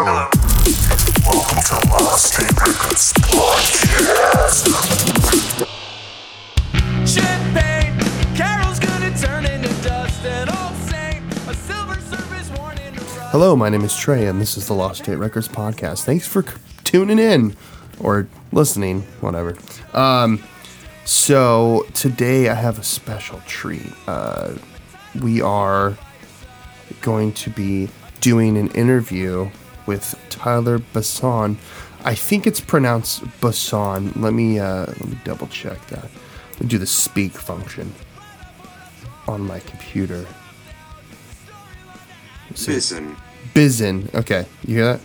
Hello. Welcome to Lost State Records Podcast. Champagne, Carol's gonna turn into dust, and old saint, a silver service worn into rust. Hello, my name is Trey, and this is the Lost State Records Podcast. Thanks for tuning in, or listening, whatever. So, today I have a special treat. We are going to be doing an interview with Tyler Bisson. I think it's pronounced Bisson. Let me double check that. Let me do the speak function on my computer. Bisson. Bisson. Okay, you hear that?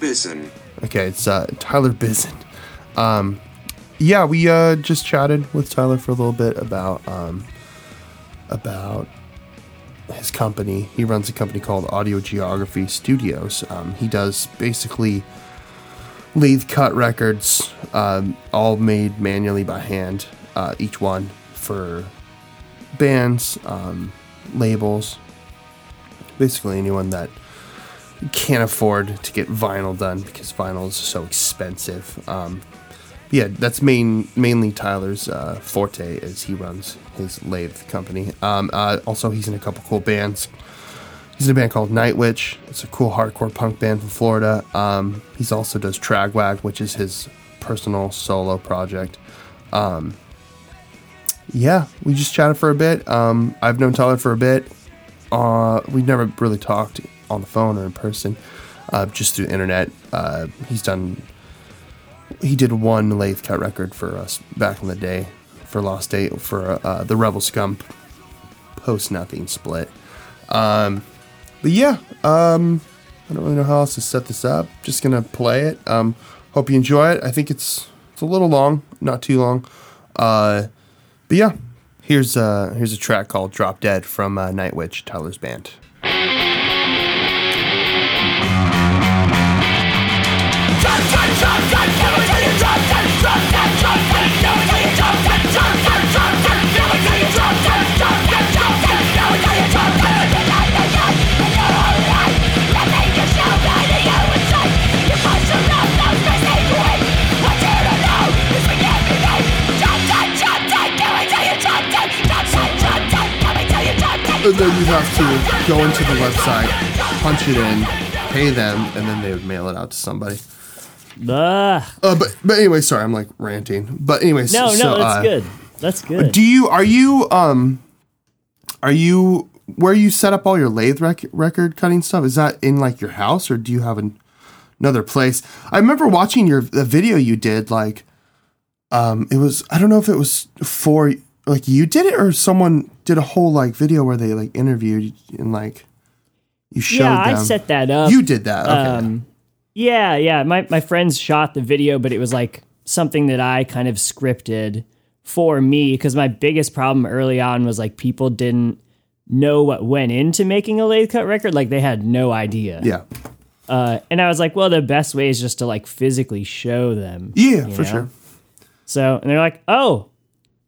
Bisson. Okay, it's Tyler Bisson. Yeah, we just chatted with Tyler for a little bit about his company. He runs a company called Audio Geography Studios. He does basically lathe cut records, all made manually by hand, each one for bands, labels, basically anyone that can't afford to get vinyl done because vinyl is so expensive. Yeah, that's mainly Tyler's forte, as he runs his lathe company. Also, he's in a couple cool bands. He's in a band called Night Witch. It's a cool hardcore punk band from Florida. He also does Tragwag, which is his personal solo project. Yeah, we just chatted for a bit. I've known Tyler for a bit. We've never really talked on the phone or in person, just through the internet. He did one lathe cut record for us back in the day for Lost State for the Rebel Scum Post Nothing split. But yeah, I don't really know how else to set this up. Just going to play it. Hope you enjoy it. I think it's a little long, not too long. But yeah, here's a track called Drop Dead from Night Witch, Tyler's band. And then you have to go into the website, punch it in, pay them, and then they would mail it out to somebody. But anyway, sorry, I'm like ranting. But anyways, no, that's good. That's good. Are you where you set up all your lathe record cutting stuff? Is that in like your house, or do you have another place? I remember watching the video you did. Like, it was, I don't know if it was for like you did it or someone did a whole like video where they like interviewed and like you showed. Yeah, I set that up. You did that. Okay. Yeah. My friends shot the video, but it was like something that I kind of scripted for me, because my biggest problem early on was like people didn't know what went into making a lathe cut record. Like they had no idea. Yeah. And I was like, well, the best way is just to like physically show them. Yeah, for sure. So, and they're like, oh,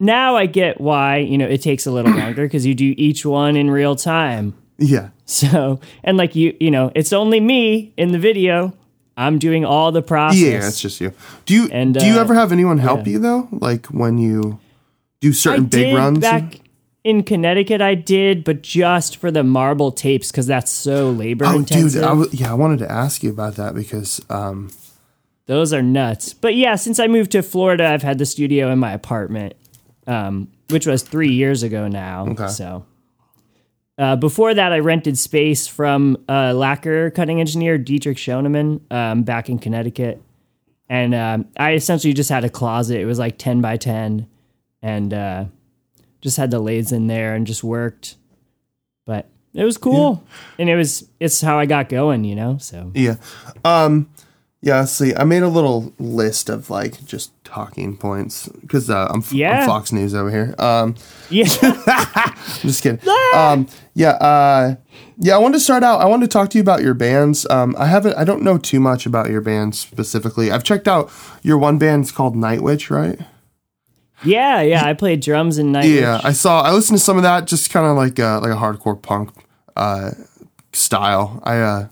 now I get why, it takes a little longer because you do each one in real time. Yeah. So, and like you it's only me in the video. I'm doing all the process. Yeah, it's just you. Do you ever have anyone help you though? Like when you do certain big runs? Back in Connecticut, I did, but just for the marble tapes because that's so labor intensive. Oh, dude, I wanted to ask you about that because those are nuts. But yeah, since I moved to Florida, I've had the studio in my apartment, which was 3 years ago now. Okay. So. Before that, I rented space from lacquer cutting engineer Dietrich Schoenemann back in Connecticut. And I essentially just had a closet. It was like 10 by 10 and just had the lathes in there and just worked. But it was cool. Yeah. And it's how I got going, so. Yeah. See, I made a little list of like just talking points because I'm Fox News over here. I'm just kidding. I wanted to start out. I wanted to talk to you about your bands. I don't know too much about your bands specifically. I've checked out your one band's called Night Witch, right? Yeah. I played drums in Night Witch. I listened to some of that, just kind of like a hardcore punk style. I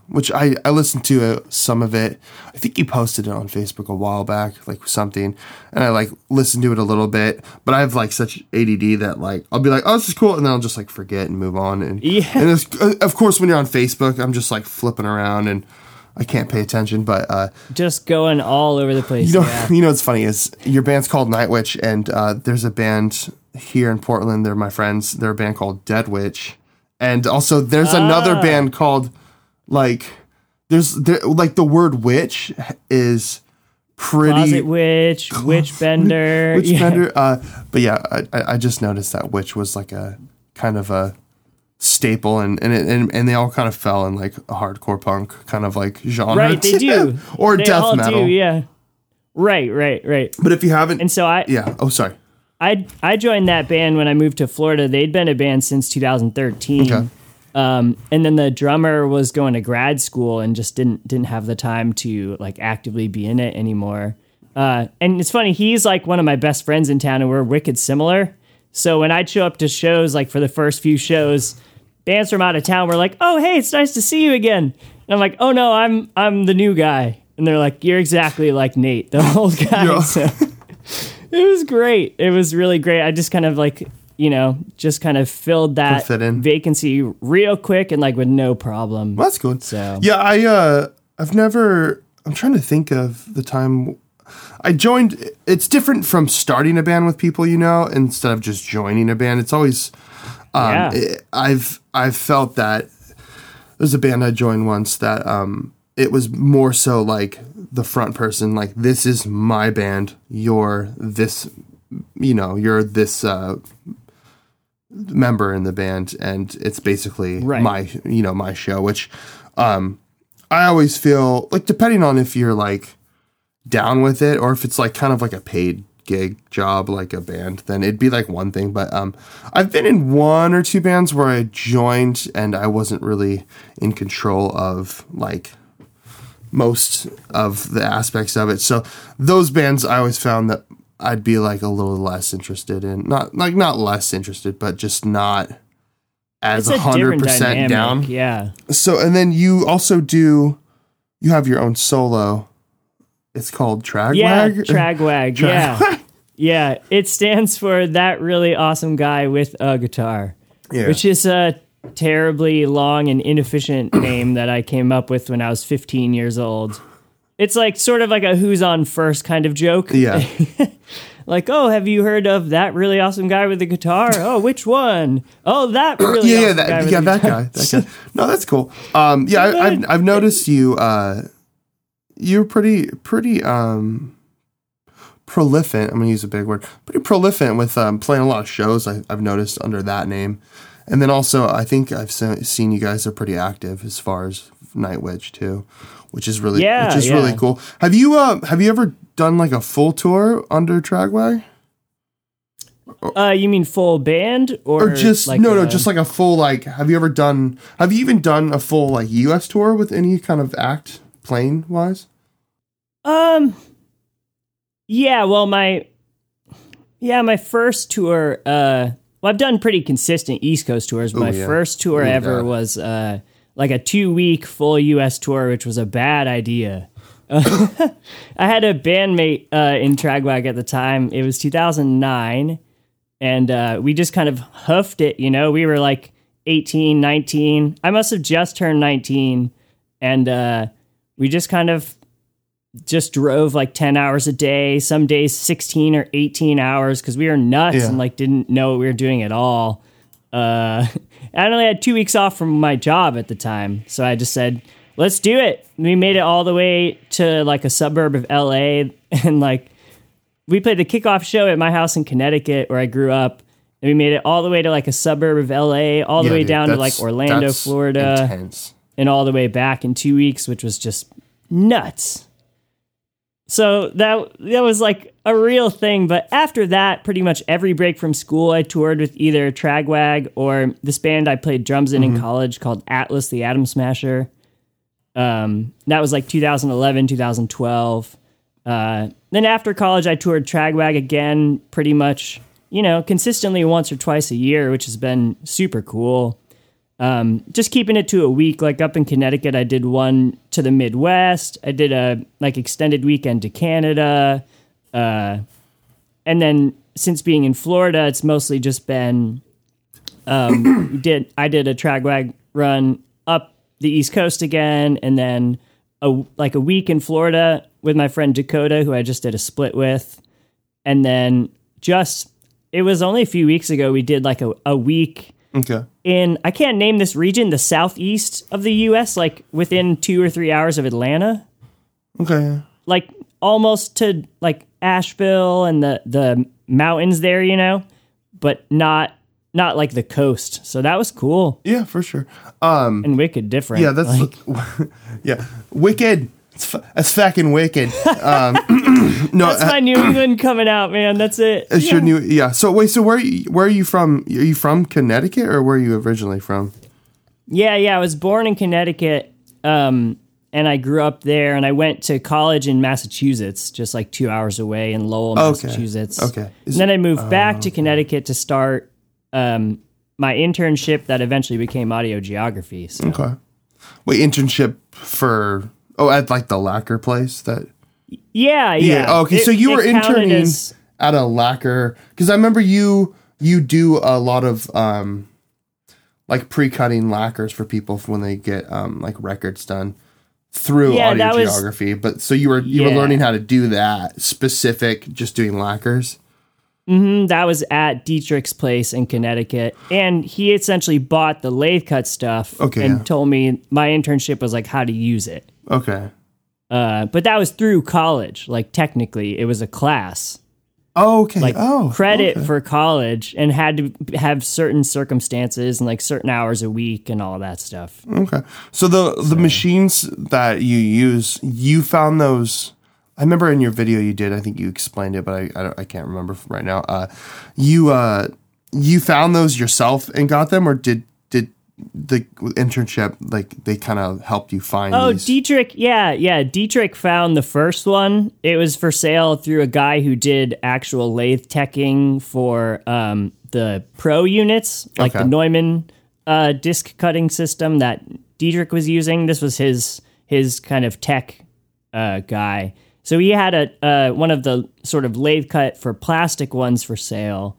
listened to some of it. I think you posted it on Facebook a while back, like something, and I like listened to it a little bit. But I have like such ADD that like I'll be like, oh, this is cool, and then I'll just like forget and move on. And and it's, of course, when you're on Facebook, I'm just like flipping around and I can't pay attention. But just going all over the place. You know what's funny is your band's called Night Witch, and there's a band here in Portland. They're my friends. They're a band called Dead Witch. And also, there's another band called, like, there's the word witch is pretty... Closet Witch, Witchbender. Witchbender. But yeah, I just noticed that witch was like a kind of a staple, and they all kind of fell in like a hardcore punk kind of like genre. Right, they do. Or they death metal. Do, yeah. Right. But if you haven't... And so I... Yeah, oh, sorry. I joined that band when I moved to Florida. They'd been a band since 2013. Okay. And then the drummer was going to grad school and just didn't have the time to like actively be in it anymore. And it's funny, he's like one of my best friends in town and we're wicked similar. So when I'd show up to shows, like for the first few shows, bands from out of town were like, oh, hey, it's nice to see you again. And I'm like, oh no, I'm the new guy. And they're like, you're exactly like Nate, the old guy. Yeah. So. It was great. It was really great. I just kind of like, you know, just kind of filled that vacancy real quick and like with no problem. Well, that's good. So yeah, I'm trying to think of the time I joined. It's different from starting a band with people, you know, instead of just joining a band. It's always, I've felt that there's a band I joined once that, it was more so like the front person, like, this is my band. You're this, you know, member in the band. And it's basically my show, which, I always feel like, depending on if you're like down with it or if it's like kind of like a paid gig job, like a band, then it'd be like one thing. But, I've been in one or two bands where I joined and I wasn't really in control of like most of the aspects of it. So those bands I always found that I'd be like a little less interested in, not less interested, but just not as 100% down. Yeah. So, and then you have your own solo. It's called Tragwag. Yeah. Tragwag. Yeah. Yeah. It stands for That Really Awesome Guy with a Guitar, which is a terribly long and inefficient name that I came up with when I was 15 years old. It's like sort of like a who's on first kind of joke. Yeah. Like, oh, have you heard of That Really Awesome Guy with the Guitar? Oh, which one? Oh, that really awesome guy with the guitar. That guy. No, that's cool. Yeah, I've noticed you. You're pretty prolific. I'm gonna use a big word. Pretty prolific with playing a lot of shows. I've noticed under that name. And then also, I think I've seen you guys are pretty active as far as Night Witch too, which is really cool. Have you ever done like a full tour under Tragwag? You mean full band or just like just like a full like? Have you even done a full like U.S. tour with any kind of act playing wise? Yeah. Well, my first tour. Well, I've done pretty consistent East Coast tours. But my first tour ever was like a 2-week full U.S. tour, which was a bad idea. I had a bandmate in Tragwag at the time. It was 2009, and we just kind of hoofed it, you know? We were like 18, 19. I must have just turned 19, and we just kind of just drove like 10 hours a day, some days 16 or 18 hours because we were nuts and like didn't know what we were doing at all. I only had 2 weeks off from my job at the time, so I just said, let's do it. We made it all the way to like a suburb of LA, and like we played the kickoff show at my house in Connecticut where I grew up, and we made it all the way to like a suburb of LA, all the way down to like Orlando, Florida, intense. And all the way back in 2 weeks, which was just nuts. So that was like a real thing. But after that, pretty much every break from school, I toured with either Tragwag or this band I played drums in college called Atlas the Atom Smasher. That was like 2011, 2012. Then after college, I toured Tragwag again, pretty much, you know, consistently once or twice a year, which has been super cool. Just keeping it to a week. Like up in Connecticut, I did one to the Midwest. I did a like extended weekend to Canada. And then since being in Florida, it's mostly just been, I did a Tragwag run up the East Coast again. And then a week in Florida with my friend Dakota, who I just did a split with. And then it was only a few weeks ago. We did like a week. Okay. In, I can't name this region, the southeast of the U.S., like within 2 or 3 hours of Atlanta. Okay. Like almost to like Asheville and the mountains there, you know, but not like the coast. So that was cool. Yeah, for sure. And wicked different. Yeah, that's like, yeah, wicked. It's fucking wicked. No, that's my New England coming out, man. That's it. It's your new, yeah. So wait, so where are you from? Are you from Connecticut, or where are you originally from? Yeah. I was born in Connecticut, and I grew up there, and I went to college in Massachusetts, just like 2 hours away in Lowell, Massachusetts. Okay. And then I moved back to Connecticut to start my internship that eventually became Audio Geography. So. Okay. Wait, internship for? Oh, at like the lacquer place that. Yeah. Oh, okay, so you were interning at a lacquer, because I remember you do a lot of like pre-cutting lacquers for people when they get like records done through Audio Geography. But so you were learning how to do that specific, just doing lacquers. Mm-hmm, that was at Dietrich's place in Connecticut, and he essentially bought the lathe cut stuff. Okay, and told me my internship was like how to use it. Okay. But that was through college. Like technically, it was a class. Oh, okay. Like credit for college, and had to have certain circumstances and like certain hours a week and all that stuff. Okay. So the machines that you use, you found those. I remember in your video you did. I think you explained it, but I can't remember right now. You found those yourself and got them, or did the internship, like they kind of helped you find these. Dietrich. Yeah. Dietrich found the first one. It was for sale through a guy who did actual lathe teching for, the pro units, like the Neumann, disc cutting system that Dietrich was using. This was his kind of tech, guy. So he had one of the sort of lathe cut for plastic ones for sale.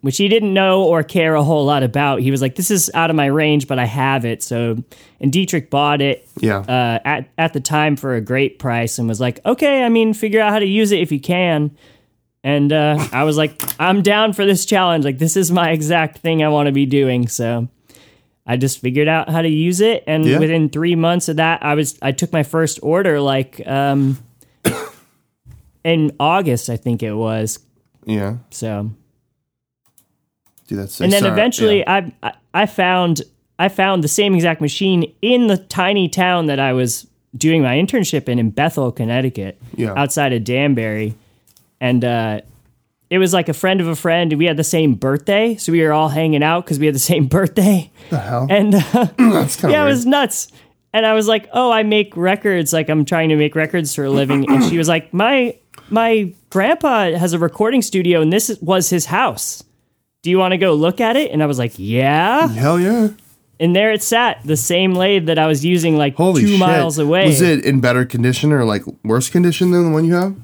Which he didn't know or care a whole lot about. He was like, this is out of my range, but I have it. So, and Dietrich bought it at the time for a great price and was like, okay, I mean, figure out how to use it if you can. And I was like, I'm down for this challenge. Like, this is my exact thing I want to be doing. So I just figured out how to use it. And within 3 months of that, I took my first order, like in August, I think it was. Yeah. So... Dude, that's so and then sorry. Eventually I found the same exact machine in the tiny town that I was doing my internship in Bethel, Connecticut, outside of Danbury. And it was like a friend of a friend. We had the same birthday, so we were all hanging out because we had the same birthday. What the hell? And that's kind of weird. It was nuts. And I was like, oh, I make records. Like, I'm trying to make records for a living. And she was like, my grandpa has a recording studio, and this was his house. Do you want to go look at it? And I was like, yeah. Hell yeah. And there it sat, the same lathe that I was using like Holy 2 shit. Miles away. Was it in better condition or like worse condition than the one you have?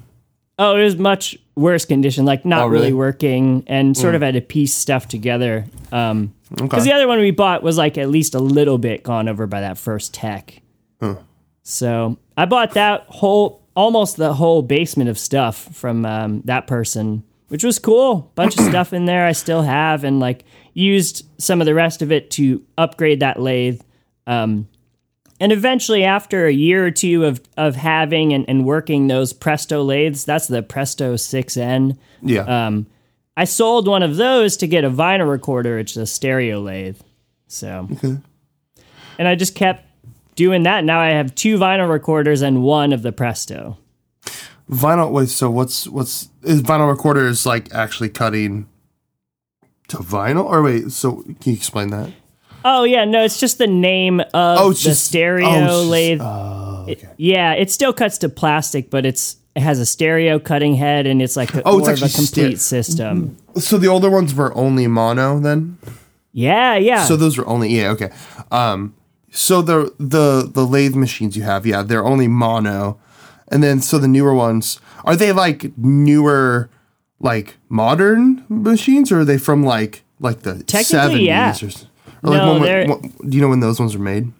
Oh, it was much worse condition, like not really working and sort of had to piece stuff together. Because the other one we bought was like at least a little bit gone over by that first tech. Huh. So I bought almost the whole basement of stuff from that person. Which was cool. Bunch of stuff in there I still have, and like used some of the rest of it to upgrade that lathe. And eventually, after a year or two of having and working those Presto lathes, that's the Presto 6N. Yeah. I sold one of those to get a vinyl recorder, which is a stereo lathe. So, and I just kept doing that. Now I have 2 vinyl recorders and one of the Presto. Vinyl. Wait, so what's is vinyl recorder is like actually cutting to vinyl? Or wait, so can you explain that? Oh yeah, no, it's just the name of stereo lathe. It still cuts to plastic, but it has a stereo cutting head, and it's like more of a complete system. So the older ones were only mono then? Yeah, yeah. So those are only, yeah, okay. So the lathe machines you have, yeah, they're only mono. And then, so the newer ones, are they like newer, like modern machines, or are they from like the 70s? Yeah. Or like do you know when those ones were made?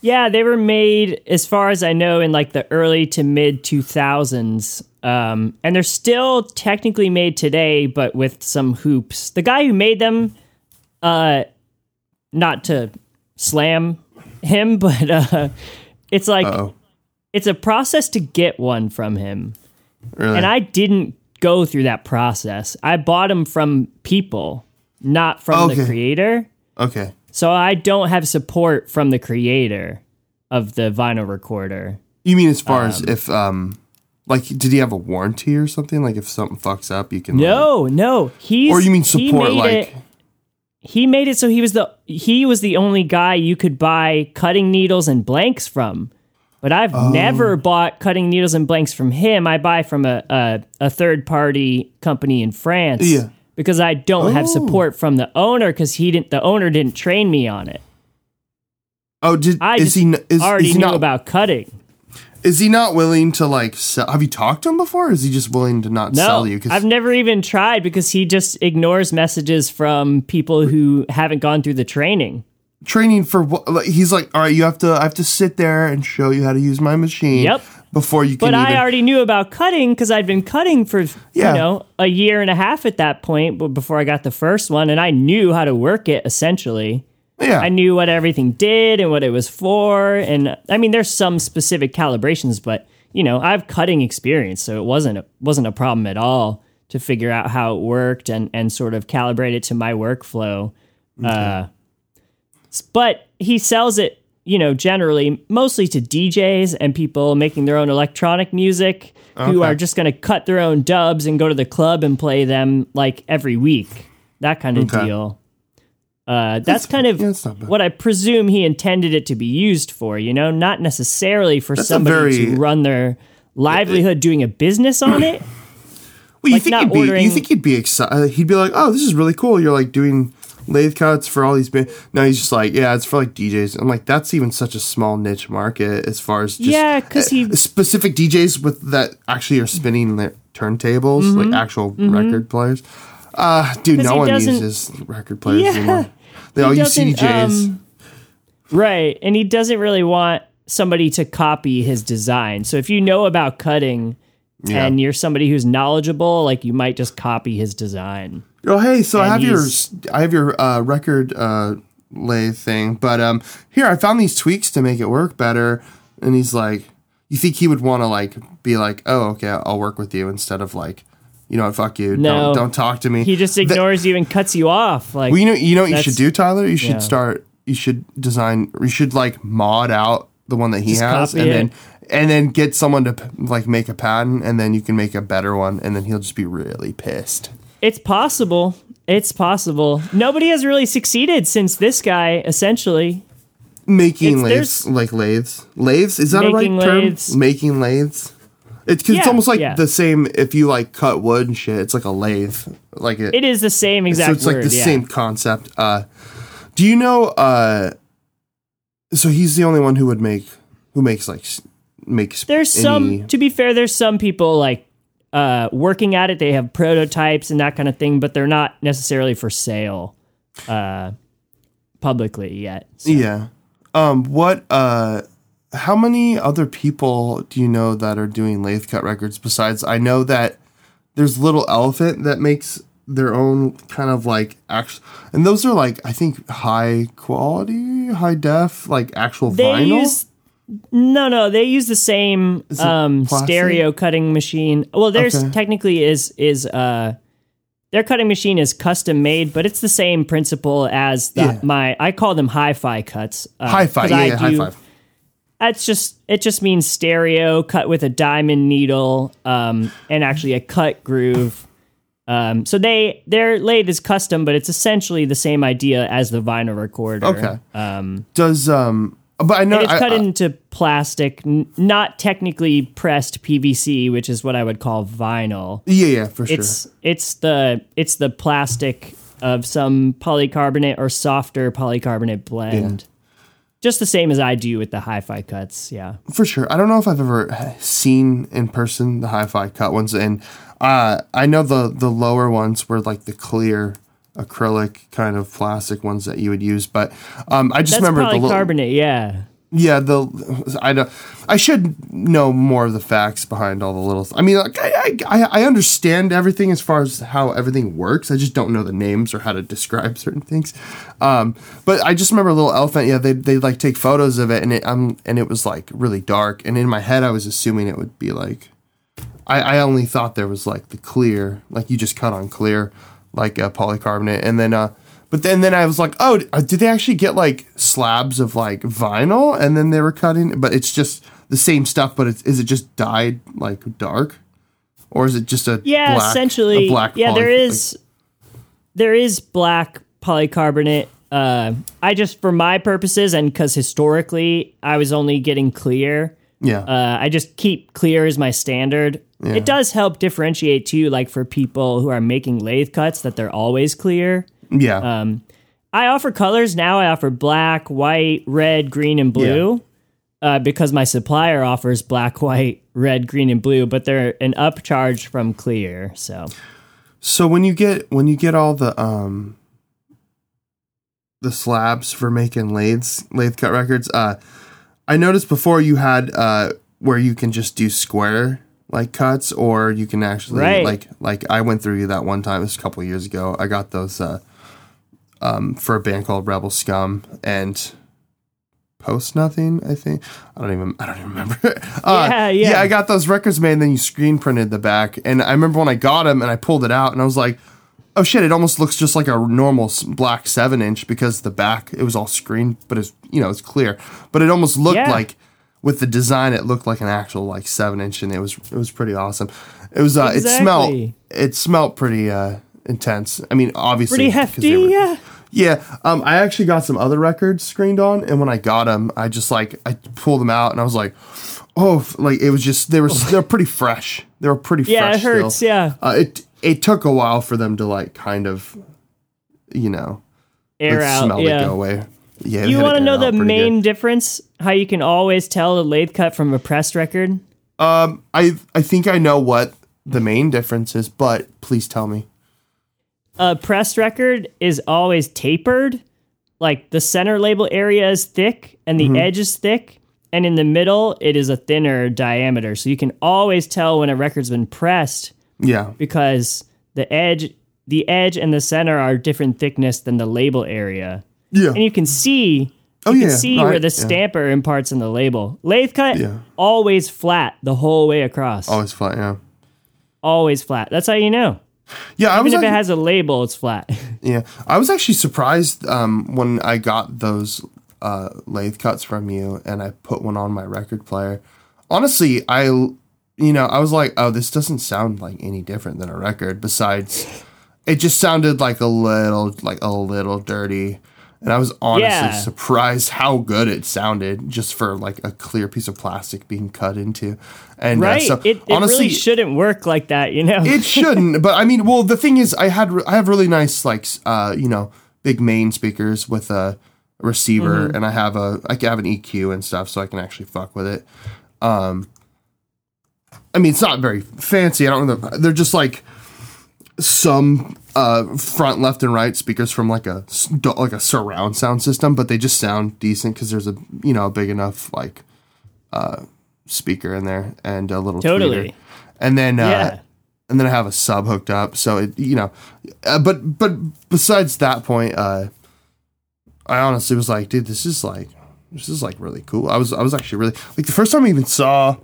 Yeah, they were made, as far as I know, in like the early to mid 2000s. And they're still technically made today, but with some hoops. The guy who made them, not to slam him, but it's like, uh-oh, it's a process to get one from him. Really? And I didn't go through that process. I bought them from people, not from the creator. Okay. So I don't have support from the creator of the vinyl recorder. You mean as far as if, like, did he have a warranty or something? Like, if something fucks up, you can... No. Or you mean support, he made it so he was the only guy you could buy cutting needles and blanks from. But I've never bought cutting needles and blanks from him. I buy from a third-party company in France. Yeah. Because I don't have support from the owner, because the owner didn't train me on it. Oh, I already knew about cutting. Is he not willing to sell? Have you talked to him before? Or is he just willing to not sell you? I've never even tried, because he just ignores messages from people who haven't gone through the training. Training for what? He's like, all right, I have to sit there and show you how to use my machine. Yep. Before you can. But I already knew about cutting, because I'd been cutting for a year and a half at that point, but before I got the first one, and I knew how to work it essentially. Yeah. I knew what everything did and what it was for, and I mean there's some specific calibrations, but I have cutting experience, so it wasn't a problem at all to figure out how it worked and sort of calibrate it to my workflow. Okay. But he sells it, generally, mostly to DJs and people making their own electronic music who are just going to cut their own dubs and go to the club and play them every week. That kind of deal. That's what I presume he intended it to be used for, not necessarily for somebody to run their livelihood doing a business on it. Well, you think he'd be excited. He'd be like, oh, this is really cool. You're doing lathe cuts for all these bands. No, he's just like, yeah, it's for DJs. I'm like, that's even such a small niche market as far as just specific DJs with that actually are spinning their turntables, actual record players. Dude, no one uses record players anymore. They all use CDJs. Right, and he doesn't really want somebody to copy his design. So if you know about cutting and you're somebody who's knowledgeable, you might just copy his design. Oh, hey, so I have your record lathe thing, but here, I found these tweaks to make it work better. And he's like, you think he would want to be like, oh, okay, I'll work with you, instead of fuck you, no, don't talk to me. He just ignores you and cuts you off. Like, well, you know what you should do, Tyler? You should you should mod out the one that he has, and then get someone to make a pattern, and then you can make a better one, and then he'll just be really pissed. It's possible. Nobody has really succeeded since this guy, essentially. Making lathes. Like lathes. Lathes? Is that a right term? Making lathes. It's because it's almost the same if you cut wood and shit. It's like a lathe. It is the same exact word. So it's the same concept. Do you know... so he's the only one who would make... Who makes makes There's some... To be fair, there's some people working at it, they have prototypes and that kind of thing, but they're not necessarily for sale publicly yet. So. Yeah. How many other people do you know that are doing lathe cut records besides? I know that there's Little Elephant that makes their own kind of and those are I think high quality, high def, actual vinyl. No, they use the same stereo cutting machine. Well, theirs technically is their cutting machine is custom made, but it's the same principle as I call them hi-fi cuts. Hi-fi, hi-fi. It just means stereo cut with a diamond needle and actually a cut groove. So their lathe is custom, but it's essentially the same idea as the vinyl recorder. Okay. But I know it's cut into plastic, not technically pressed PVC, which is what I would call vinyl. Yeah, for sure. It's the plastic of some polycarbonate or softer polycarbonate blend. Yeah. Just the same as I do with the hi-fi cuts, yeah. For sure. I don't know if I've ever seen in person the hi-fi cut ones, and I know the lower ones were like the clear acrylic kind of plastic ones that you would use, but I just remember the polycarbonate, yeah. Yeah, I should know more of the facts behind all the little. I mean, like I understand everything as far as how everything works. I just don't know the names or how to describe certain things. But I just remember a little elephant. Yeah, they like take photos of it, and it was like really dark. And in my head, I was assuming it would be like. I only thought there was like the clear, like you just cut on clear, like a polycarbonate, and then. But then I was like, oh, did they actually get like slabs of like vinyl? And then they were cutting, but it's just the same stuff. But is it just dyed like dark, or is it just a black, essentially a black? Yeah, there is black polycarbonate. I just, for my purposes, and because historically I was only getting clear. Yeah, I just keep clear as my standard. Yeah. It does help differentiate too, like for people who are making lathe cuts, that they're always clear. Yeah. I offer colors now. I offer black, white, red, green, and blue, because my supplier offers black, white, red, green, and blue, but they're an upcharge from clear. So when you get all the slabs for making lathe cut records, I noticed before you had where you can just do square like cuts, or you can actually like I went through that one time. It was a couple of years ago. I got those. For a band called Rebel Scum and Post Nothing, I think. I don't even remember. Yeah, I got those records made, and then you screen printed the back. And I remember when I got them, and I pulled it out, and I was like, "Oh shit!" It almost looks just like a normal black 7-inch because the back it was all screen, but it's it's clear. But it almost looked like with the design, it looked like an actual like 7-inch, and it was pretty awesome. It was exactly. It smelled pretty intense. I mean, obviously, pretty hefty, yeah. Yeah, I actually got some other records screened on, and when I got them, I just, I pulled them out, and I was like, oh, it was just, they were pretty fresh. They were pretty fresh still. Yeah, it hurts, yeah. It took a while for them to, kind of, air out, smell to go away. Yeah, you want to know the main difference? How you can always tell a lathe cut from a pressed record? I think I know what the main difference is, but please tell me. A pressed record is always tapered, like the center label area is thick and the edge is thick, and in the middle it is a thinner diameter. So you can always tell when a record's been pressed, because the edge and the center are different thickness than the label area. Yeah, and you can see, where the stamper imparts in the label. Lathe cut, always flat the whole way across. Always flat, yeah. Always flat. That's how you know. Yeah, even if it has a label, it's flat. Yeah, I was actually surprised when I got those lathe cuts from you, and I put one on my record player. Honestly, I was like, oh, this doesn't sound like any different than a record. Besides, it just sounded like a little dirty, and I was honestly surprised how good it sounded just for like a clear piece of plastic being cut into. And so it honestly really shouldn't work like that, It shouldn't, but I mean, well, the thing is, I have really nice big main speakers with a receiver, and I have an EQ and stuff, so I can actually fuck with it. I mean, it's not very fancy. I don't know. They're just like some front left and right speakers from like a surround sound system, but they just sound decent because there's a big enough speaker in there and a little tweeter. And then and then I have a sub hooked up, so it but besides that point, I honestly was like, dude, this is really cool. I was actually really the first time I even saw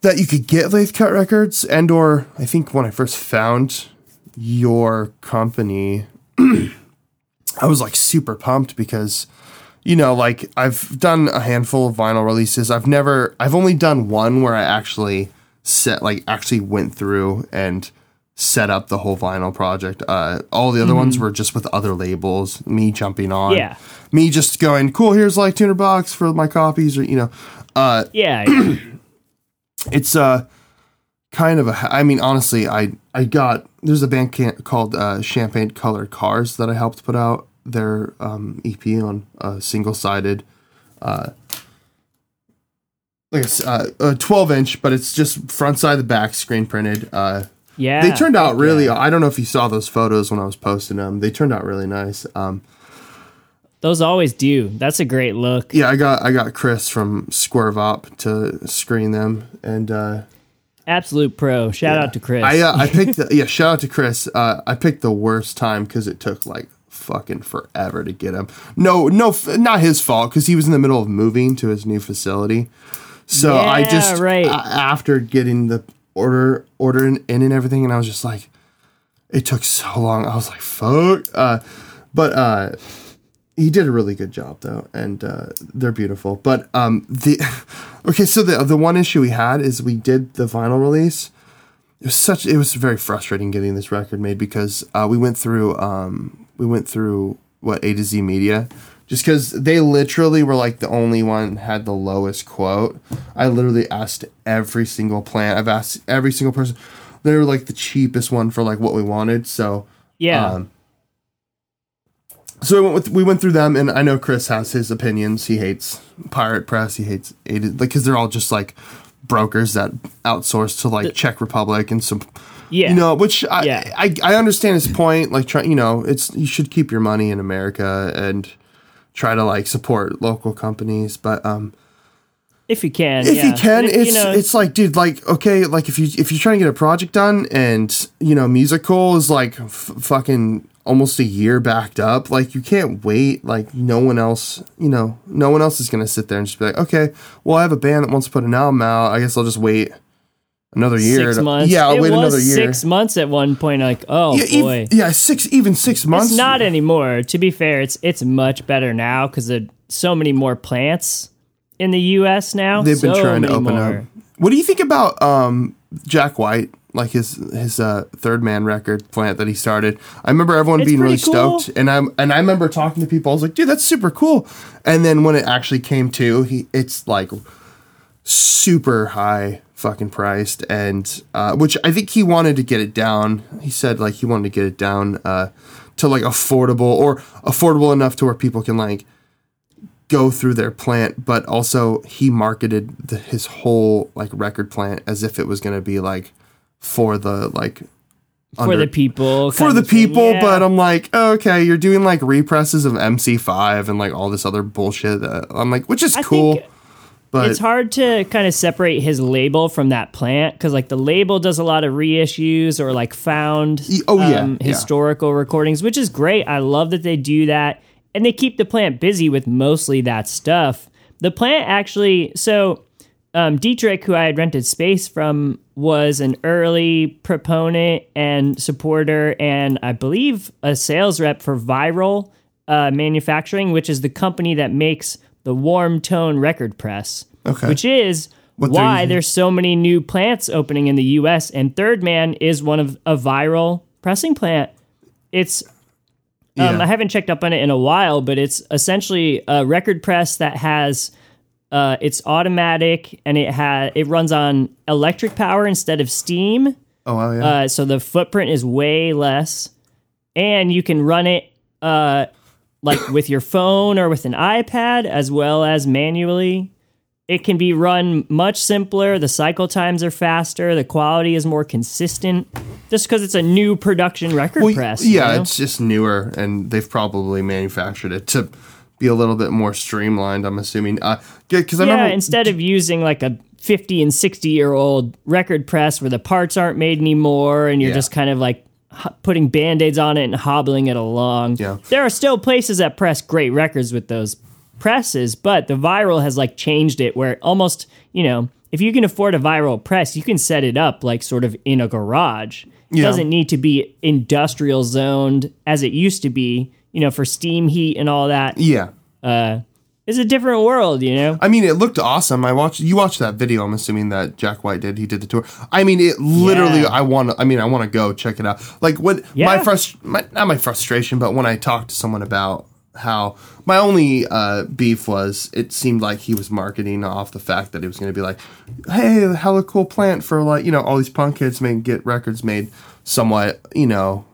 that you could get lathe cut records, and or I think when I first found your company, I was super pumped because I've done a handful of vinyl releases. I've only done one where I actually went through and set up the whole vinyl project. All the other ones were just with other labels, me jumping on, me just going, cool, here's $200 for my copies, or, It's, kind of a, I mean, honestly, I got, there's a band called Champagne Colored Cars that I helped put out their EP on a single-sided, like a 12-inch, but it's just front side to back screen printed. Yeah, they turned out really. Yeah. I don't know if you saw those photos when I was posting them. They turned out really nice. Those always do. That's a great look. Yeah, I got Chris from Squarevop to screen them, and absolute pro. Shout out to Chris. I picked the, shout out to Chris. I picked the worst time because it took like fucking forever to get him. No, not his fault because he was in the middle of moving to his new facility. So yeah, I just after getting the order in and everything, and I was just like, it took so long. I was like, fuck. But he did a really good job though, and they're beautiful. But the one issue we had is we did the vinyl release. It was very frustrating getting this record made because we went through A to Z Media, just because they literally were like the only one had the lowest quote. I literally asked every single plant. I've asked every single person. They were like the cheapest one for like what we wanted. So yeah. So we went through them, and I know Chris has his opinions. He hates Pirate Press. He hates A to, because they're all just like brokers that outsource to like Czech Republic and some, yeah, you know, which I understand his point. Like, you should keep your money in America and try to like support local companies, but if you can, it's like, dude, like, okay, like if you're trying to get a project done, and Music Hall is like fucking almost a year backed up, like you can't wait. Like no one else is gonna sit there and just be like, okay, well, I have a band that wants to put an album out, I guess I'll just wait another year. 6 months. Yeah, I'll wait another year. 6 months at one point, like, oh yeah, boy. Even 6 months. It's not anymore. To be fair, it's much better now because there's so many more plants in the U.S. now. They've been trying to open up. What do you think about Jack White? Like his Third Man record plant that he started. I remember everyone being really stoked, and I remember talking to people. I was like, dude, that's super cool. And then when it actually came to, it's like super high fucking priced, and which I think he wanted to get it down. He said like he wanted to get it down to like affordable enough to where people can like go through their plant, but also he marketed his whole like record plant as if it was going to be like for the people, yeah. But I'm like, oh, okay, you're doing like represses of MC5 and like all this other bullshit. I'm like, which is cool. But it's hard to kind of separate his label from that plant because, like, the label does a lot of reissues or like found historical recordings, which is great. I love that they do that, and they keep the plant busy with mostly that stuff. The plant actually, Dietrich, who I had rented space from, was an early proponent and supporter, and I believe a sales rep for Viral Manufacturing, which is the company that makes the Warm Tone record press, which is why there's so many new plants opening in the U.S. And Third Man is one of a Viral pressing plant. It's I haven't checked up on it in a while, but it's essentially a record press that has it's automatic, and it runs on electric power instead of steam. Oh wow, yeah. So the footprint is way less, and you can run it like with your phone or with an iPad, as well as manually. It can be run much simpler. The cycle times are faster. The quality is more consistent just because it's a new production record press. Yeah, it's just newer, and they've probably manufactured it to be a little bit more streamlined, I'm assuming. Because I remember instead of using like a 50 and 60-year-old record press where the parts aren't made anymore and you're just kind of like putting Band-Aids on it and hobbling it along. Yeah. There are still places that press great records with those presses, but the Viral has like changed it where almost, if you can afford a Viral press, you can set it up like sort of in a garage. It doesn't need to be industrial zoned as it used to be, for steam heat and all that. Yeah. It's a different world, I mean, it looked awesome. You watched that video, I'm assuming, that Jack White did. He did the tour. I mean, it literally, I want to go check it out. Like, not my frustration, but when I talk to someone about how my only beef was it seemed like he was marketing off the fact that it was going to be like, hey, hella cool plant for, like, you know, all these punk kids may get records made somewhat, you know.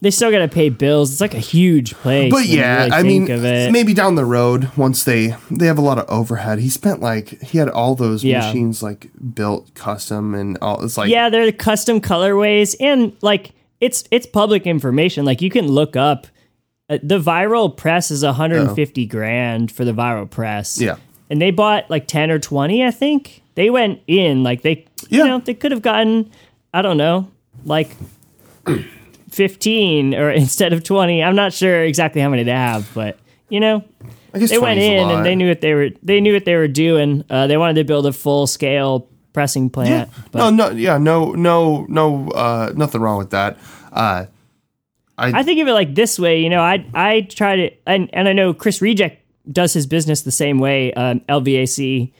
They still got to pay bills. It's like a huge place. But yeah, really, I mean, maybe down the road once they have a lot of overhead. He spent like, he had all those machines like built custom and all. It's like, yeah, they're custom colorways and like it's public information. Like you can look up the viral press is $150,000 for the viral press. Yeah. And they bought like 10 or 20, I think. They went in like they, you know, they could have gotten, I don't know, like 15 or instead of 20. I'm not sure exactly how many they have, but you know, I guess they went in and they knew what they were. They knew what they were doing. They wanted to build a full scale pressing plant. Yeah. But nothing wrong with that. I think of it like this way. You know, I try to, and I know Chris Reject does his business the same way. LVAC,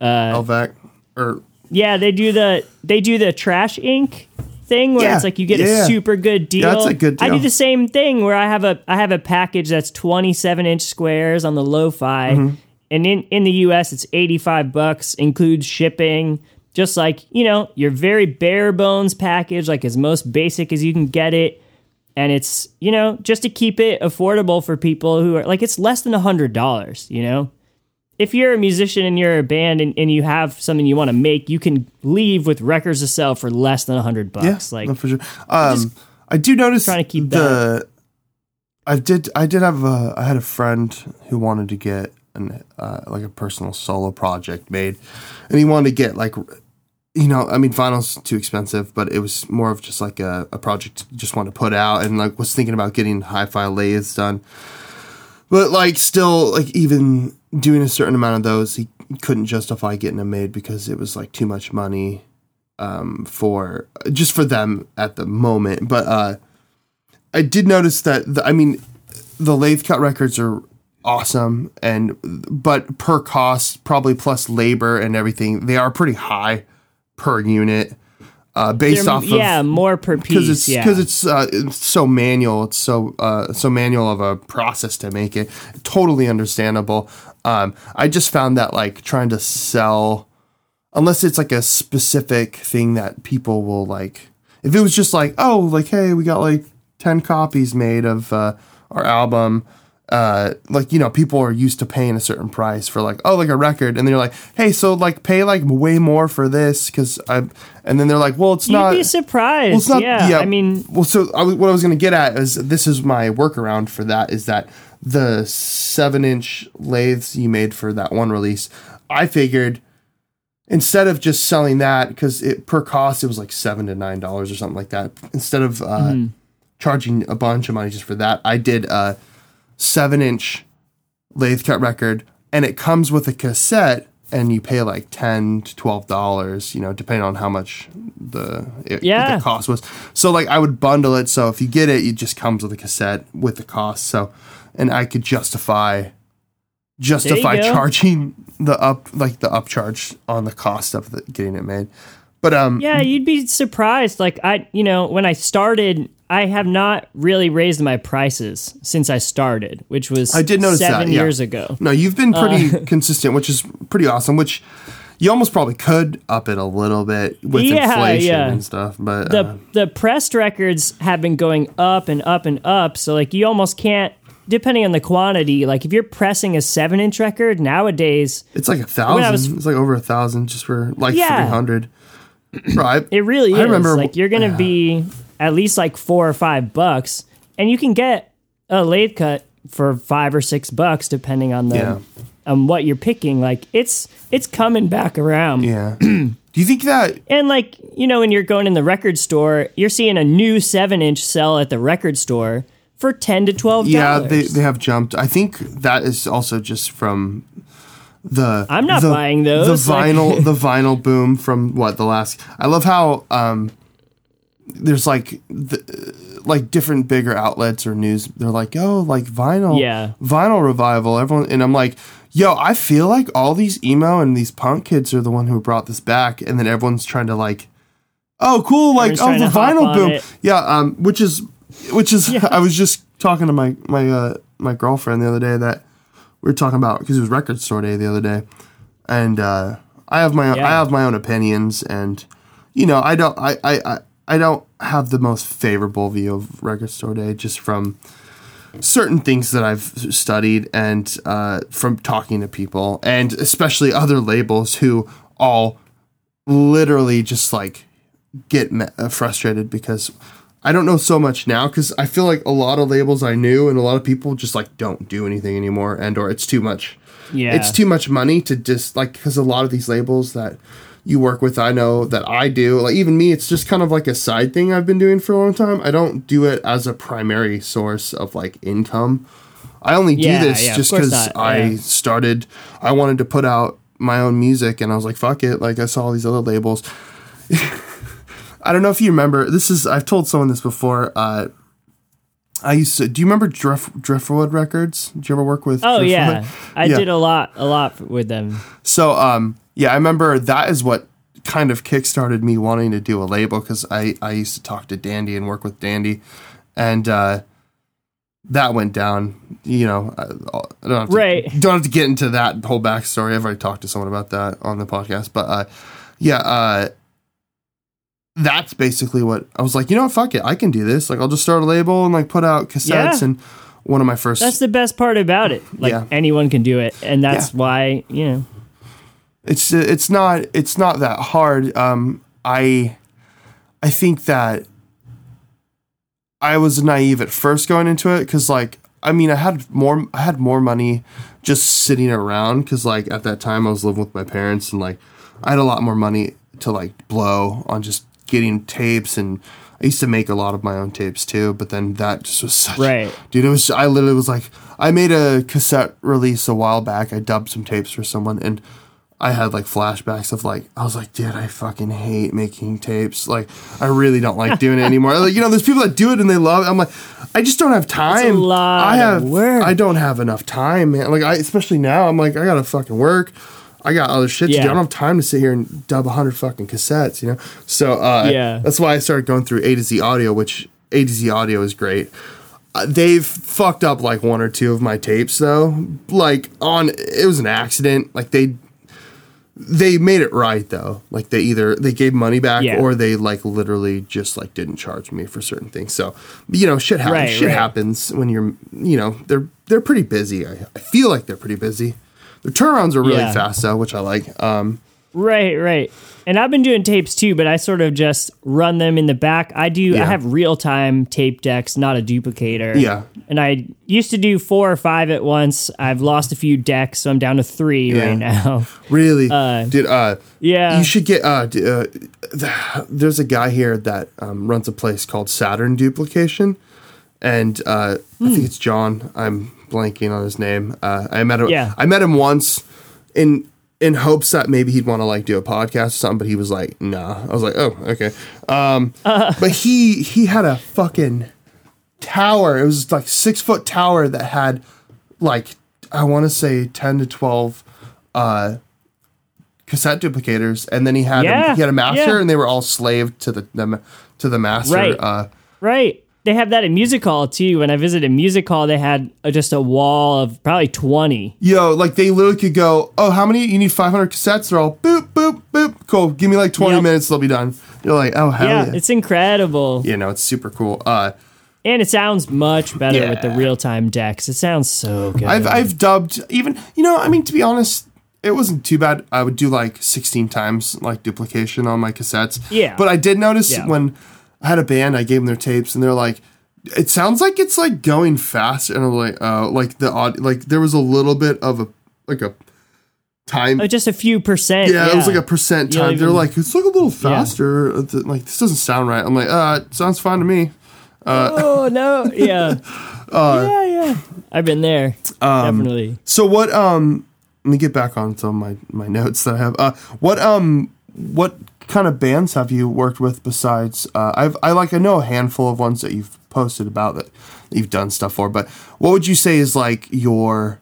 LVAC, or yeah, they do the trash ink thing where it's like you get a super good deal. Yeah, that's a good deal. I do the same thing where I have a package that's 27 inch squares on the lo-fi, and in the US it's $85, includes shipping. Just like, you know, your very bare bones package, like as most basic as you can get it, and it's, you know, just to keep it affordable for people who are like, it's less than $100. You know, if you're a musician and you're a band and you have something you want to make, you can leave with records to sell for less than $100. Yeah, like, no, for sure. I do notice trying to keep that. I had a friend who wanted to get a personal solo project made, and he wanted to get like, you know, I mean, vinyl's too expensive, but it was more of just like a project he just wanted to put out, and like was thinking about getting hi-fi lathes done, but like still like even doing a certain amount of those, he couldn't justify getting them made because it was like too much money for them at the moment. But I did notice that the lathe cut records are awesome, but per cost, probably plus labor and everything, they are pretty high per unit. More per piece, because it's so manual. It's so manual of a process to make it. Totally understandable. I just found that like trying to sell, unless it's like a specific thing that people will like. If it was just like, oh, like, hey, we got like 10 copies made of our album. Like, you know, people are used to paying a certain price for like, oh, like a record, and they're like, hey, so like pay like way more for this because and then they're like, well, it's not. You'd be surprised. Well, it's not, yeah. I mean, well, so what I was gonna get at is this is my workaround for that is that the 7-inch lathes you made for that one release, I figured instead of just selling that because it per cost it was like $7 to $9 or something like that. Instead of charging a bunch of money just for that, I did 7-inch lathe cut record, and it comes with a cassette, and you pay like $10 to $12, you know, depending on how much the cost was. So like I would bundle it, so if you get it, it just comes with a cassette with the cost. So, and I could justify charging the upcharge on the cost of getting it made. But yeah, you'd be surprised. Like I, you know, when I started, I have not really raised my prices since I started, which was 7 years ago. No, you've been pretty consistent, which is pretty awesome, which you almost probably could up it a little bit with inflation and stuff. But the pressed records have been going up and up and up. So like you almost can't, depending on the quantity, like if you're pressing a 7-inch record nowadays, it's like 1,000. It's like over 1,000 just for like 300. Right. It really is. I remember, like you're going to be at least like $4 or $5, and you can get a lathe cut for $5 or $6 depending on the what you're picking. Like it's coming back around. Yeah. Do you think that? And like, you know, when you're going in the record store, you're seeing a new 7-inch sell at the record store for $10 to $12. Yeah, they have jumped. I think that is also just from I'm not buying those. The vinyl the vinyl boom from the last. I love how there's like different bigger outlets or news. They're like, oh, like vinyl revival. Everyone, and I'm like, yo, I feel like all these emo and these punk kids are the one who brought this back. And then everyone's trying to like, oh, cool, like oh, the vinyl boom, which is I was just talking to my my girlfriend the other day that we were talking about, because it was Record Store Day the other day, and I have my own opinions, and you know, I don't have the most favorable view of Record Store Day, just from certain things that I've studied and from talking to people, and especially other labels who all literally just like get frustrated, because I don't know so much now, because I feel like a lot of labels I knew and a lot of people just like don't do anything anymore, and or it's too much. Yeah, it's too much money to just like, because a lot of these labels that you work with, I know that I do, like even me, it's just kind of like a side thing I've been doing for a long time. I don't do it as a primary source of like income. I only do this just because I wanted to put out my own music, and I was like, fuck it. Like I saw all these other labels. I don't know if you remember, I've told someone this before. Do you remember Driftwood Records? Did you ever work with? Oh yeah. I did a lot with them. So, yeah, I remember that is what kind of kickstarted me wanting to do a label, because I used to talk to Dandy and work with Dandy, and that went down, you know, I don't have to get into that whole backstory. I've already talked to someone about that on the podcast, but that's basically what I was like, you know what, fuck it, I can do this. Like, I'll just start a label and like put out cassettes and one of my first. That's the best part about it. Like anyone can do it, and that's why, you know. It's not that hard. I think that I was naive at first going into it, because like, I mean, I had more money just sitting around, because like at that time I was living with my parents, and like I had a lot more money to like blow on just getting tapes, and I used to make a lot of my own tapes too, but then that just was such... Right. Dude, I literally was like... I made a cassette release a while back. I dubbed some tapes for someone, and I had like flashbacks of like, I was like, dude, I fucking hate making tapes. Like, I really don't like doing it anymore. Like, you know, there's people that do it and they love it. I'm like, I just don't have time. That's a lot of work. I don't have enough time, man. Like, especially now, I'm like, I gotta fucking work. I got other shit to do. I don't have time to sit here and dub 100 fucking cassettes, you know? So, that's why I started going through A to Z Audio, which A to Z Audio is great. They've fucked up like one or two of my tapes though. Like, it was an accident. Like, they made it right though. Like they gave money back or they like literally just like didn't charge me for certain things. So, you know, shit happens. Happens when you're, you know, they're pretty busy. I feel like they're pretty busy. Their turnarounds are really fast though, which I like. Right. And I've been doing tapes too, but I sort of just run them in the back. I have real time tape decks, not a duplicator. Yeah. And I used to do 4 or 5 at once. I've lost a few decks, so I'm down to 3 right now. Really? Dude, you should get, there's a guy here that runs a place called Saturn Duplication. And I think it's John. I'm blanking on his name. I met him once in hopes that maybe he'd want to like do a podcast or something, but he was like, nah. I was like, oh, okay. But he had a fucking tower. It was like 6-foot tower that had like, I want to say 10 to 12 cassette duplicators. And then he had a master and they were all slaved to the master. Right. They have that in Music Hall too. When I visited Music Hall, they had just a wall of probably 20. Yo, like they literally could go, oh, how many? You need 500 cassettes. They're all boop, boop, boop. Cool. Give me like 20 minutes. They'll be done. You're like, oh, hell yeah. It's incredible. Yeah, no, it's super cool. And it sounds much better with the real-time decks. It sounds so good. I've dubbed even, you know, I mean, to be honest, it wasn't too bad. I would do like 16 times like duplication on my cassettes. Yeah. But I did notice when... I had a band, I gave them their tapes, and they're like, it sounds like it's like going fast. And I'm like, oh, like the odd, like there was a little bit of a time. Oh, just a few percent. Yeah, it was like a percent time. They're like, it's like a little faster. Yeah. Like, this doesn't sound right. I'm like, it sounds fine to me. Oh, no. Yeah. Yeah. I've been there. Definitely. So what, let me get back on some of my notes that I have. What kind of bands have you worked with besides I know a handful of ones that you've posted about that you've done stuff for, but what would you say is like your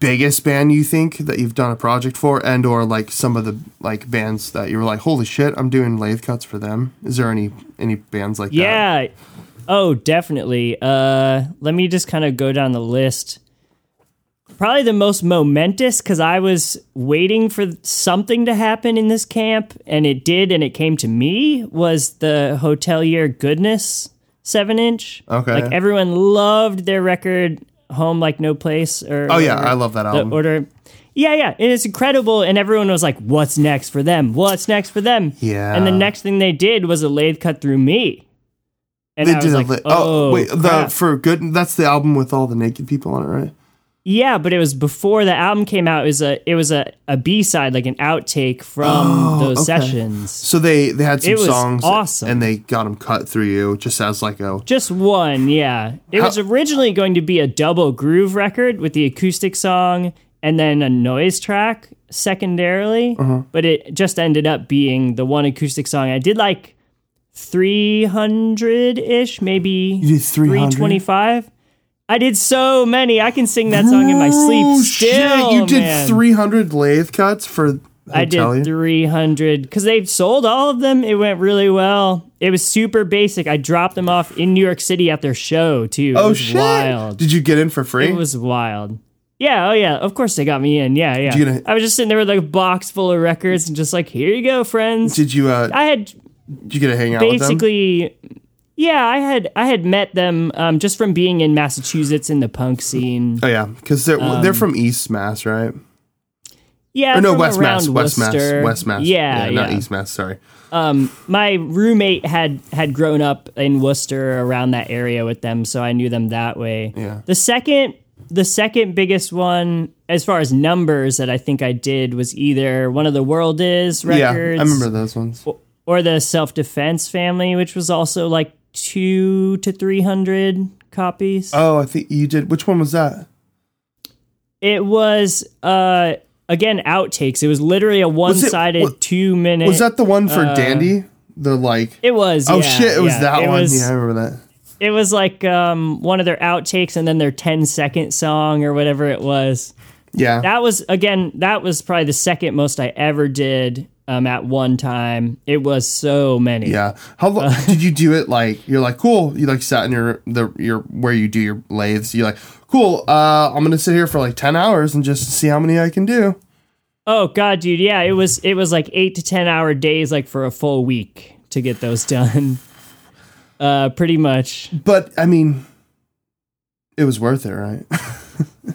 biggest band you think that you've done a project for, and or like some of the like bands that you were like, holy shit, I'm doing lathe cuts for them? Is there any bands like that? Oh, definitely. Let me just kind of go down the list. Probably the most momentous, because I was waiting for something to happen in this camp, and it did, and it came to me, was the Hotelier Goodness 7-inch. Okay. Like, everyone loved their record, Home Like No Place. Oh, yeah, I love that album. Yeah, and it's incredible, and everyone was like, what's next for them? Yeah. And the next thing they did was a lathe cut through me. And they did like, for Good, that's the album with all the naked people on it, right? Yeah, but it was before the album came out. It was a B-side, like an outtake from those sessions. So they had some songs, awesome, and they got them cut through you, just as like a... Just one, yeah. It was originally going to be a double groove record with the acoustic song and then a noise track secondarily, but it just ended up being the one acoustic song. I did like 300-ish, maybe 325. I did so many. I can sing that song in my sleep still. Shit. You did 300 lathe cuts for Hotelier? I did 300 because they sold all of them. It went really well. It was super basic. I dropped them off in New York City at their show, too. Oh, shit. It was wild. Did you get in for free? It was wild. Yeah, oh, yeah. Of course they got me in. Yeah, yeah. I was just sitting there with like a box full of records and just like, here you go, friends. Did you... Did you get to hang out with them? Basically... Yeah, I had met them just from being in Massachusetts in the punk scene. Oh yeah, because they're from East Mass, right? Yeah, or no, West Mass. Yeah, not East Mass. Sorry. My roommate had grown up in Worcester around that area with them, so I knew them that way. Yeah. The second biggest one as far as numbers that I think I did was either one of the World Is records. Yeah, I remember those ones. Or the Self Defense Family, which was also like 200 to 300 copies. Oh, I think you did. Which one was that? It was again outtakes. It was literally a one-sided 2-minute. Was that the one for Dandy? The like it was. Oh yeah, shit! It was that one. Yeah, I remember that. It was like one of their outtakes and then their 10-second song or whatever it was. Yeah, that was probably the second most I ever did. At one time, it was so many. Yeah, how long did you do it? Like you're like cool. You like sat in your where you do your lathes. You're like cool. I'm gonna sit here for like 10 hours and just see how many I can do. Oh god, dude. Yeah, it was like 8 to 10 hour days, like for a full week to get those done. Pretty much. But I mean, it was worth it, right?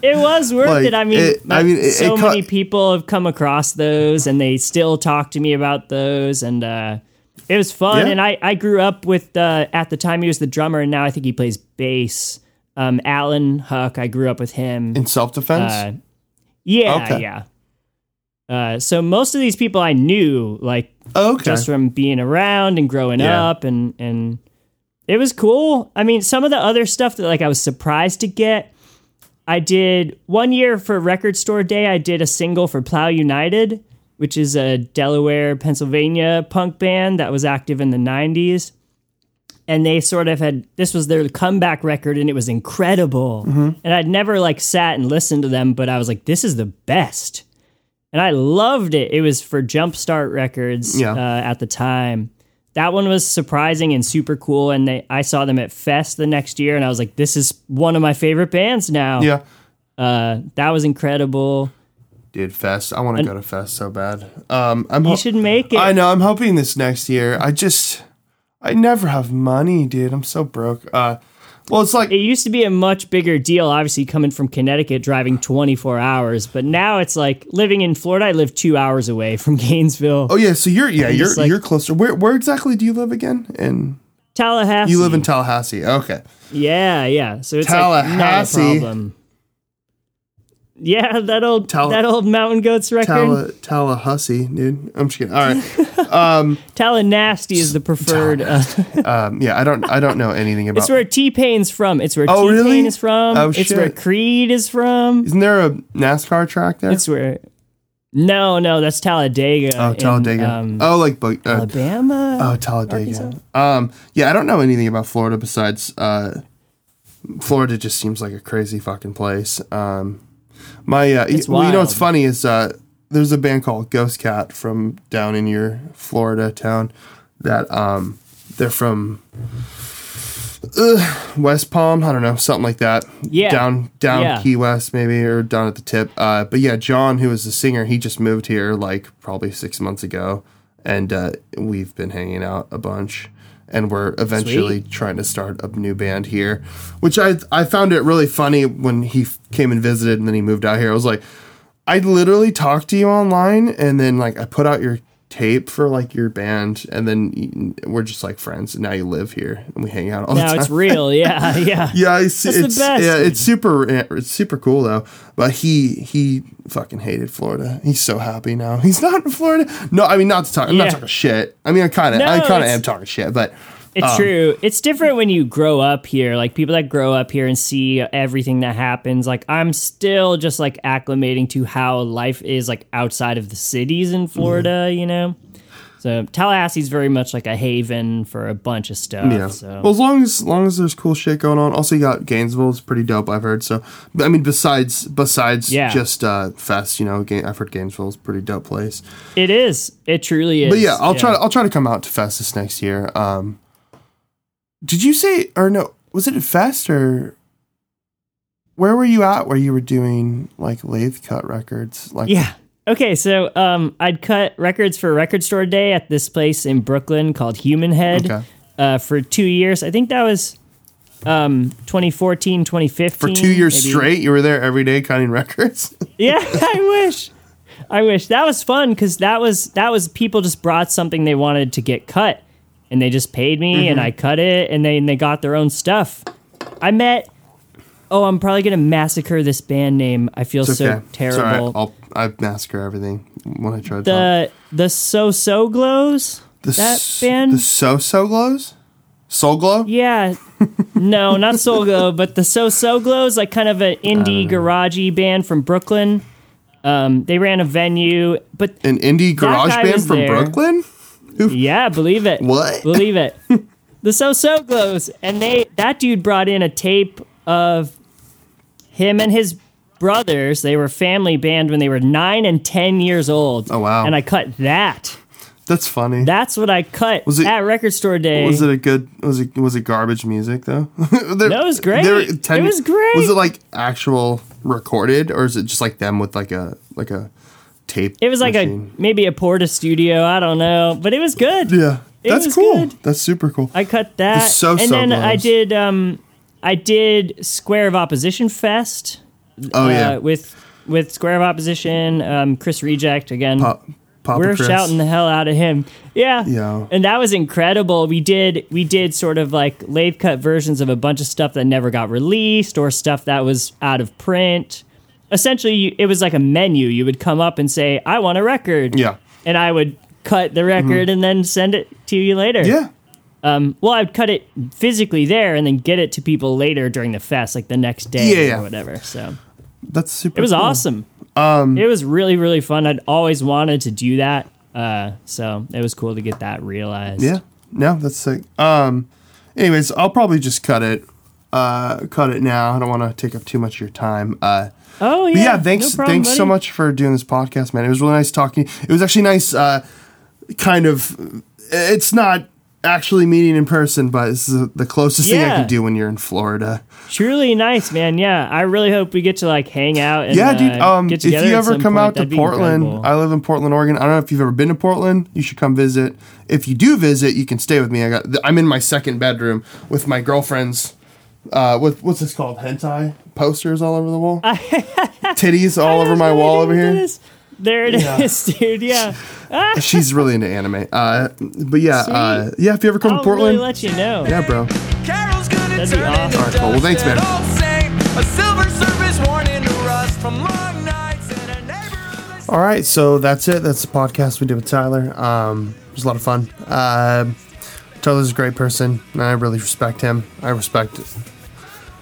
It was worth it. Many people have come across those and they still talk to me about those. And it was fun. Yeah. And I grew up with, at the time he was the drummer and now I think he plays bass. Alan Huck, I grew up with him. In Self-Defense? Yeah. So most of these people I knew, like just from being around and growing up and it was cool. I mean, some of the other stuff that like I was surprised to get, I did 1 year for Record Store Day. I did a single for Plow United, which is a Delaware, Pennsylvania punk band that was active in the 90s. And they sort of had, this was their comeback record and it was incredible. Mm-hmm. And I'd never like sat and listened to them, but I was like, this is the best. And I loved it. It was for Jumpstart Records at the time. That one was surprising and super cool, and I saw them at Fest the next year, and I was like, this is one of my favorite bands now. Yeah. That was incredible. Dude, Fest. I want to go to Fest so bad. You should make it. I know. I'm hoping this next year. I never have money, dude. I'm so broke. Well, it's like... It used to be a much bigger deal, obviously, coming from Connecticut, driving 24 hours. But now it's like living in Florida, I live 2 hours away from Gainesville. Oh, yeah. So you're closer. Where exactly do you live again? In Tallahassee. You live in Tallahassee. Okay. Yeah, yeah. So it's Tallahassee. Like not a problem. Yeah, that old Mountain Goats record. Tallahassee, dude. I'm just kidding. All right. Tallanasty is the preferred. Yeah, I don't know anything about. It's where T-Pain's from. It's where T-Pain is from. Oh, it's where Creed is from. Isn't there a NASCAR track there? It's where. No, that's Talladega. Oh, Talladega. Alabama. Oh, Talladega. Arkansas? Yeah, I don't know anything about Florida besides Florida just seems like a crazy fucking place. My you know what's funny is there's a band called Ghost Cat from down in your Florida town that they're from West Palm, I don't know, something like that. Yeah. Down yeah. Key West, maybe, or down at the tip. But yeah, John, who was the singer, he just moved here like probably 6 months ago. And we've been hanging out a bunch. And we're eventually trying to start a new band here, which I found it really funny when he came and visited and then he moved out here. I was like, I literally talked to you online and then like I put out your tape for like your band and then we're just like friends. And now you live here and we hang out all the time. Now it's real. Yeah. Yeah. Yeah. It's the best. Yeah, it's super cool though. But he fucking hated Florida. He's so happy now. He's not in Florida. No, I mean, I'm not talking shit. I mean, I kind of am talking shit, but it's true. It's different when you grow up here, like people that grow up here and see everything that happens. Like I'm still just like acclimating to how life is like outside of the cities in Florida, you know? So Tallahassee's very much like a haven for a bunch of stuff. Yeah. So. Well, as long as there's cool shit going on. Also, you got Gainesville. It's pretty dope, I've heard. So, I mean, besides just Fest, you know, I've heard Gainesville's a pretty dope place. It is. It truly is. But yeah, I'll try to come out to Fest this next year. Did you say, or no, was it at Fest or... Where were you at where you were doing, like, lathe cut records? Like, yeah. Okay, so I'd cut records for Record Store Day at this place in Brooklyn called Human Head for 2 years. I think that was 2014, 2015. For 2 years maybe. Straight, you were there every day cutting records? Yeah, I wish. That was fun because that was people just brought something they wanted to get cut, and they just paid me, and I cut it, and they got their own stuff. I met... Oh, I'm probably going to massacre this band name. I feel so terrible. Sorry, I massacre everything when I try to The So So Glos? That band? The So So Glos? Soul Glow? Yeah. No, not Soul Glow, but the So So Glos, like kind of an indie garagey band from Brooklyn. They ran a venue. But an indie garage band from Brooklyn? Oof. Yeah, believe it. What? Believe it. The So So Glos. And that dude brought in a tape of him and his brothers. They were family band when they were 9 and 10 years old. Oh wow! And I cut that. That's funny. That's what I cut at Record Store Day. Was it a good? Was it garbage music though? That was great. It was great. Was it like actual recorded, or is it just like them with like a tape? It was like maybe a Porta Studio. I don't know, but it was good. Yeah, that's cool. Good. That's super cool. I cut that. So then I did. I did Square of Opposition Fest. Oh yeah, with Square of Opposition, Chris Reject again. Papa we're Chris. Shouting the hell out of him. Yeah, and that was incredible. We did sort of like lathe cut versions of a bunch of stuff that never got released or stuff that was out of print. Essentially, it was like a menu. You would come up and say, "I want a record." Yeah, and I would cut the record and then send it to you later. Yeah. Well, I'd cut it physically there and then get it to people later during the fest, like the next day or whatever. So that's super. It was cool. Awesome. It was really, really fun. I'd always wanted to do that. So it was cool to get that realized. Yeah. No, that's sick. Anyways, I'll probably just cut it now. I don't want to take up too much of your time. Oh yeah. But yeah. Thanks. No problem, thanks buddy. So much for doing this podcast, man. It was really nice talking. It was actually nice. It's not actually meeting in person, but this is the closest thing I can do when you're in Florida. Truly nice, man. Yeah, I really hope we get to like hang out and dude, get together. If you ever come out to Portland, I live in Portland, Oregon. I don't know if you've ever been to Portland. You should come visit. If you do visit, you can stay with me. I'm in my second bedroom with my girlfriend's what's this called, hentai posters all over the wall. Titties all over my wall over here. There it is, dude. Yeah. She's really into anime. But yeah, if you ever come to Portland, I'll really let you know. Yeah, bro. That'd be awesome. All right, cool. Well, thanks, man. All right, so that's it. That's the podcast we did with Tyler. It was a lot of fun. Tyler's a great person, and I really respect him. I respect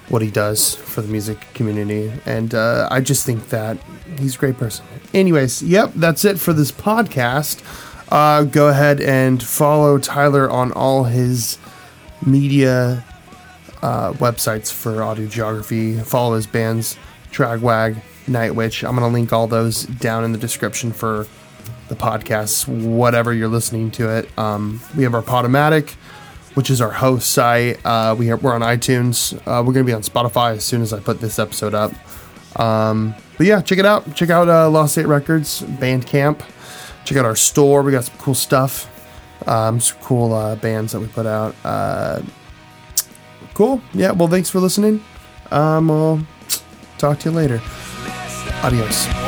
what he does for the music community, and I just think that he's a great person. Anyways, yep, that's it for this podcast. Go ahead and follow Tyler on all his media websites for Audio Geography. Follow his bands, Tragwag, Night Witch. I'm going to link all those down in the description for the podcast, whatever you're listening to it. We have our Podomatic, which is our host site. We're on iTunes. We're going to be on Spotify as soon as I put this episode up. But yeah, check it out. Check out Lost State Records, Bandcamp. Check out our store. We got some cool stuff. Some cool bands that we put out. Cool. Yeah, well, thanks for listening. I'll talk to you later. Adios.